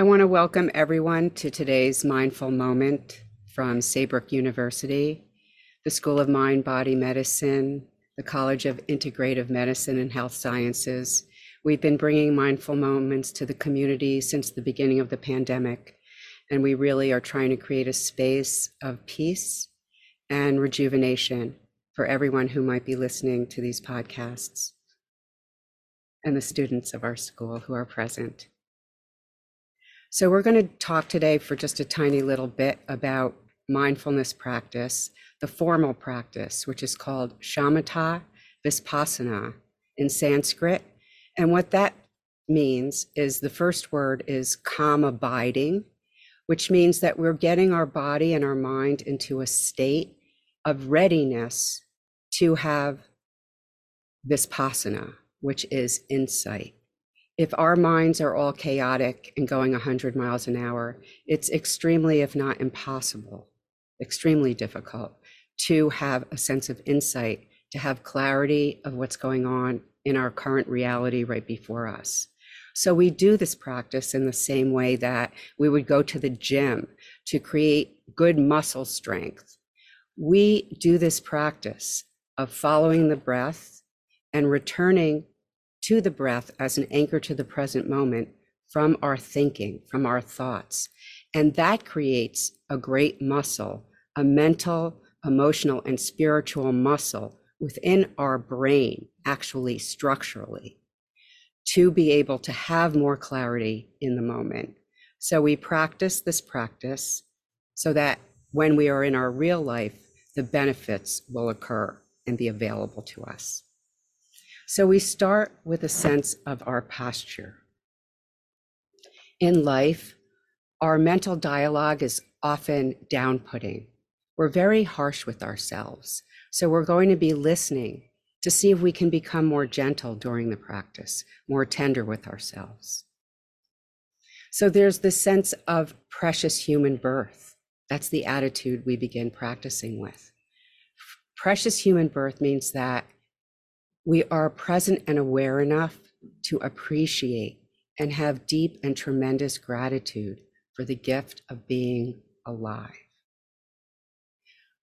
I want to welcome everyone to today's mindful moment from Saybrook University, the School of Mind Body Medicine, the College of Integrative Medicine and Health Sciences. We've been bringing mindful moments to the community since the beginning of the pandemic, and we really are trying to create a space of peace and rejuvenation for everyone who might be listening to these podcasts and the students of our school who are present. So we're going to talk today for just a tiny little bit about mindfulness practice, the formal practice, which is called Shamatha Vipassana in Sanskrit. And what that means is the first word is calm abiding, which means that we're getting our body and our mind into a state of readiness to have vipassana, which is insight. If our minds are all chaotic and going 100 miles an hour, it's extremely, if not impossible, extremely difficult to have a sense of insight, to have clarity of what's going on in our current reality right before us. So we do this practice in the same way that we would go to the gym to create good muscle strength. We do this practice of following the breath and returning to the breath as an anchor to the present moment from our thinking, from our thoughts. And that creates a great muscle, a mental, emotional, and spiritual muscle within our brain, actually structurally, to be able to have more clarity in the moment. So we practice this practice so that when we are in our real life, the benefits will occur and be available to us. So we start with a sense of our posture. In life, our mental dialogue is often down-putting. We're very harsh with ourselves. So we're going to be listening to see if we can become more gentle during the practice, more tender with ourselves. So there's this sense of precious human birth. That's the attitude we begin practicing with. Precious human birth means that we are present and aware enough to appreciate and have deep and tremendous gratitude for the gift of being alive.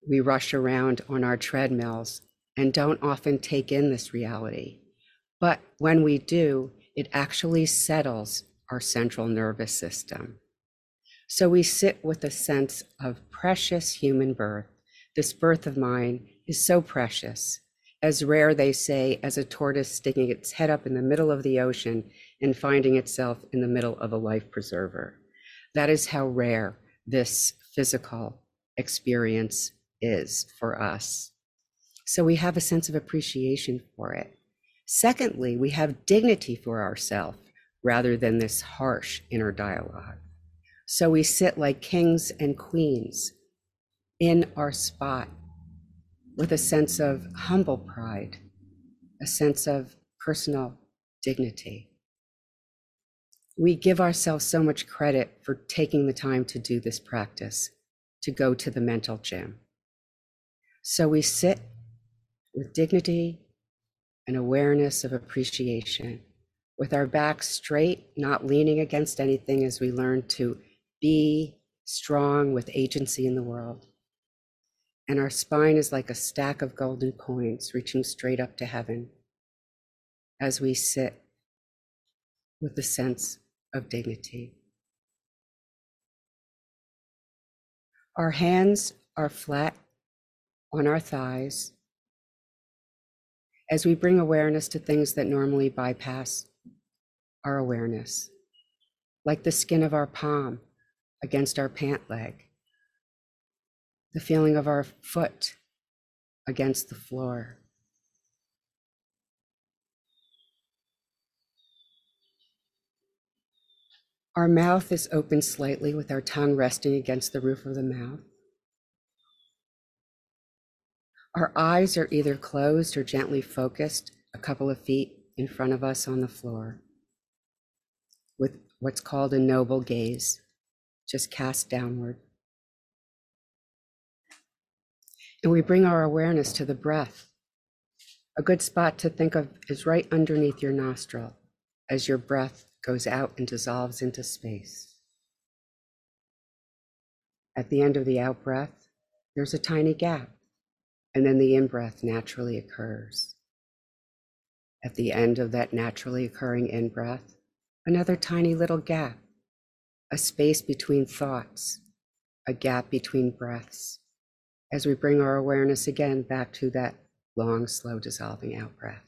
We rush around on our treadmills and don't often take in this reality. But when we do, it actually settles our central nervous system. So we sit with a sense of precious human birth. This birth of mine is so precious, as rare, they say, as a tortoise sticking its head up in the middle of the ocean and finding itself in the middle of a life preserver. That is how rare this physical experience is for us. So we have a sense of appreciation for it. Secondly, we have dignity for ourselves rather than this harsh inner dialogue. So we sit like kings and queens in our spot with a sense of humble pride, a sense of personal dignity. We give ourselves so much credit for taking the time to do this practice, to go to the mental gym. So we sit with dignity and awareness of appreciation, with our backs straight, not leaning against anything, as we learn to be strong with agency in the world. And our spine is like a stack of golden coins reaching straight up to heaven as we sit with the sense of dignity. Our hands are flat on our thighs as we bring awareness to things that normally bypass our awareness, like the skin of our palm against our pant leg, the feeling of our foot against the floor. Our mouth is open slightly with our tongue resting against the roof of the mouth. Our eyes are either closed or gently focused a couple of feet in front of us on the floor, with what's called a noble gaze, just cast downward. And we bring our awareness to the breath. A good spot to think of is right underneath your nostril as your breath goes out and dissolves into space. At the end of the out breath, there's a tiny gap, and then the in breath naturally occurs. At the end of that naturally occurring in breath, another tiny little gap, a space between thoughts, a gap between breaths, as we bring our awareness again back to that long, slow dissolving out breath.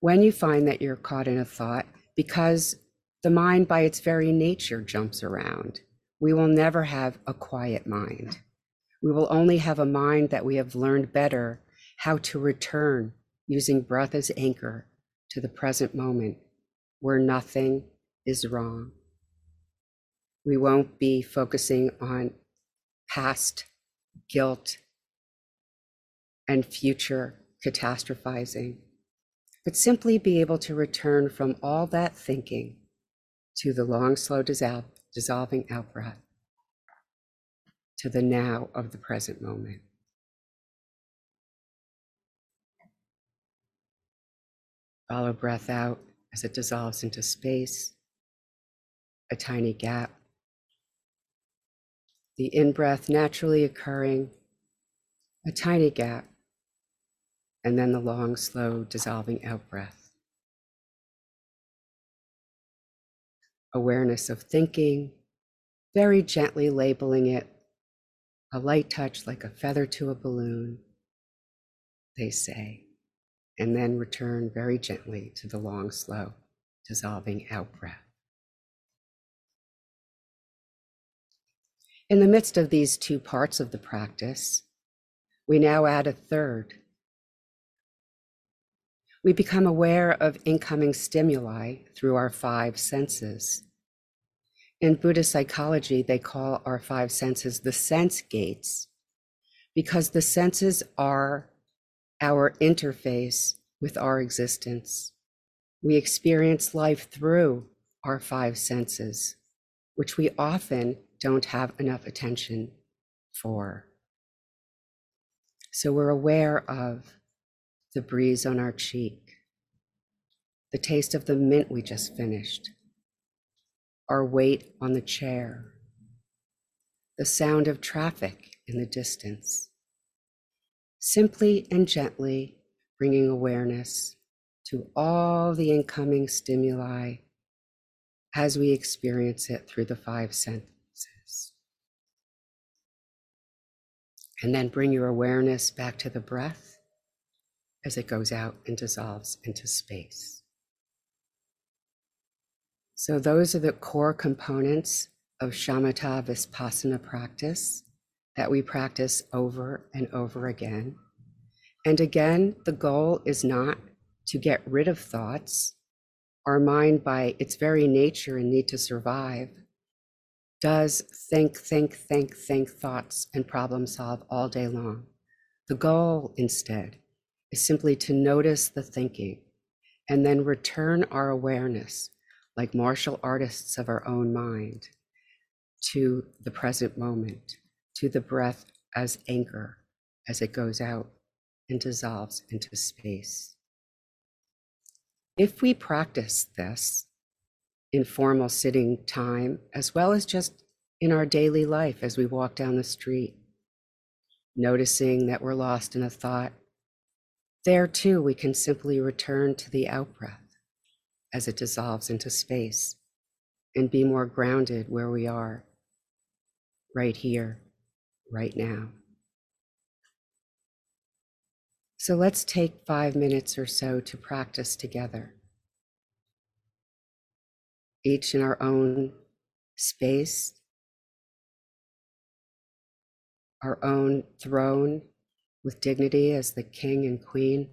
When you find that you're caught in a thought, because the mind by its very nature jumps around, we will never have a quiet mind. We will only have a mind that we have learned better how to return using breath as anchor to the present moment where nothing is wrong. We won't be focusing on past guilt and future catastrophizing, but simply be able to return from all that thinking to the long, slow dissolving out breath, to the now of the present moment. Follow breath out as it dissolves into space, a tiny gap. The in-breath naturally occurring, a tiny gap, and then the long, slow, dissolving out-breath. Awareness of thinking, very gently labeling it, a light touch like a feather to a balloon, they say, and then return very gently to the long, slow, dissolving out-breath. In the midst of these two parts of the practice, we now add a third. We become aware of incoming stimuli through our five senses. In Buddhist psychology, they call our five senses the sense gates, because the senses are our interface with our existence. We experience life through our five senses, which we often don't have enough attention for. So we're aware of the breeze on our cheek, the taste of the mint we just finished, our weight on the chair, the sound of traffic in the distance, simply and gently bringing awareness to all the incoming stimuli as we experience it through the five senses. And then bring your awareness back to the breath as it goes out and dissolves into space. So those are the core components of Shamatha Vipassana practice that we practice over and over again. And again, the goal is not to get rid of thoughts. Our mind, by its very nature and need to survive, does think thoughts and problem solve all day long. The goal instead is simply to notice the thinking and then return our awareness, like martial artists of our own mind, to the present moment, to the breath as anchor as it goes out and dissolves into space. If we practice this, informal sitting time, as well as just in our daily life as we walk down the street, noticing that we're lost in a thought, there too we can simply return to the out-breath as it dissolves into space and be more grounded where we are, right here, right now. So let's take 5 minutes or so to practice together, each in our own space, our own throne with dignity as the king and queen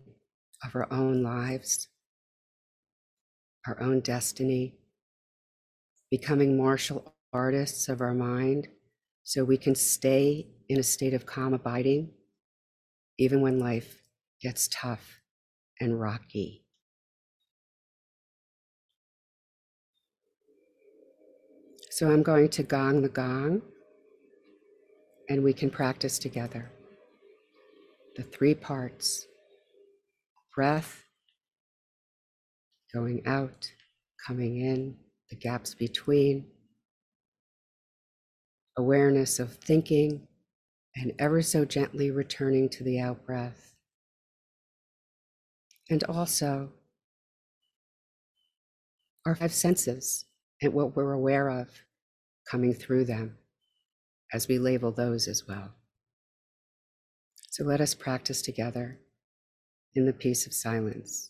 of our own lives, our own destiny, becoming martial artists of our mind so we can stay in a state of calm abiding even when life gets tough and rocky. So I'm going to gong the gong, and we can practice together the three parts: breath, going out, coming in, the gaps between, awareness of thinking, and ever so gently returning to the out-breath. And also our five senses and what we're aware of coming through them as we label those as well. So let us practice together in the peace of silence.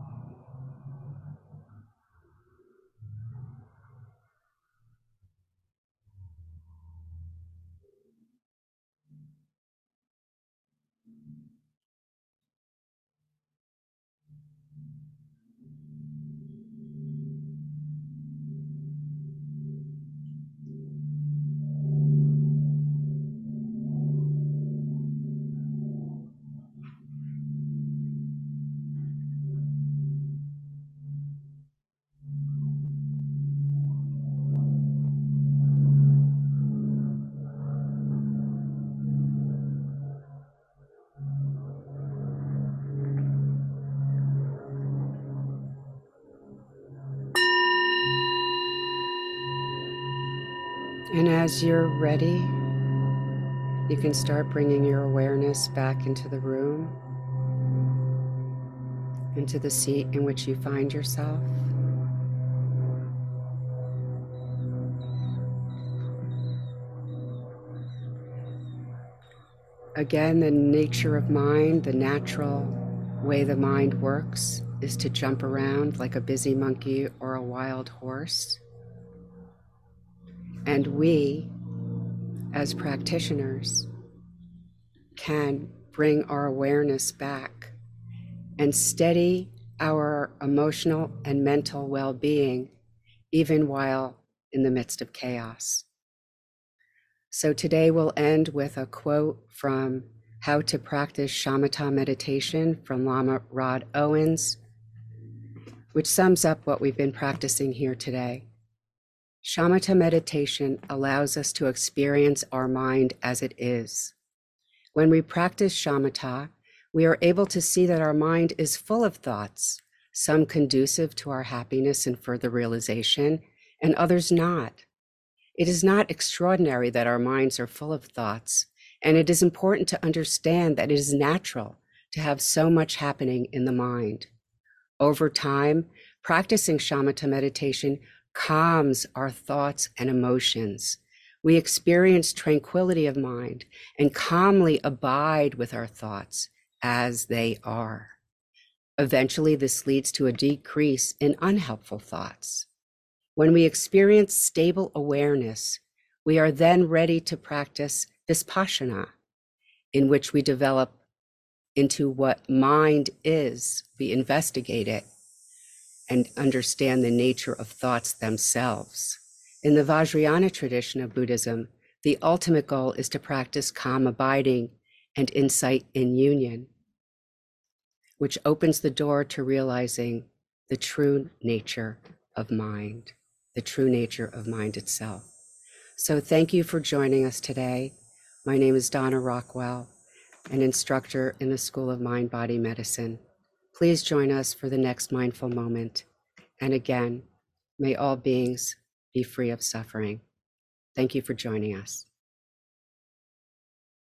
And as you're ready, you can start bringing your awareness back into the room, into the seat in which you find yourself. Again, the nature of mind, the natural way the mind works, is to jump around like a busy monkey or a wild horse. And we, as practitioners, can bring our awareness back and steady our emotional and mental well-being, even while in the midst of chaos. So today we'll end with a quote from How to Practice Shamatha Meditation from Lama Rod Owens, which sums up what we've been practicing here today. Shamatha meditation allows us to experience our mind as it is, When we practice shamatha, we are able to see that our mind is full of thoughts, some conducive to our happiness and further realization, and others not. It is not extraordinary that our minds are full of thoughts, and it is important to understand that it is natural to have so much happening in the mind. Over time, practicing shamatha meditation calms our thoughts and emotions. We experience tranquility of mind and calmly abide with our thoughts as they are. Eventually, this leads to a decrease in unhelpful thoughts. When we experience stable awareness, we are then ready to practice Vipashyana, in which we develop into what mind is. We investigate it and understand the nature of thoughts themselves. In the Vajrayana tradition of Buddhism, the ultimate goal is to practice calm abiding and insight in union, which opens the door to realizing the true nature of mind, the true nature of mind itself. So thank you for joining us today. My name is Donna Rockwell, an instructor in the School of Mind Body Medicine. Please join us for the next mindful moment. And again, may all beings be free of suffering. Thank you for joining us.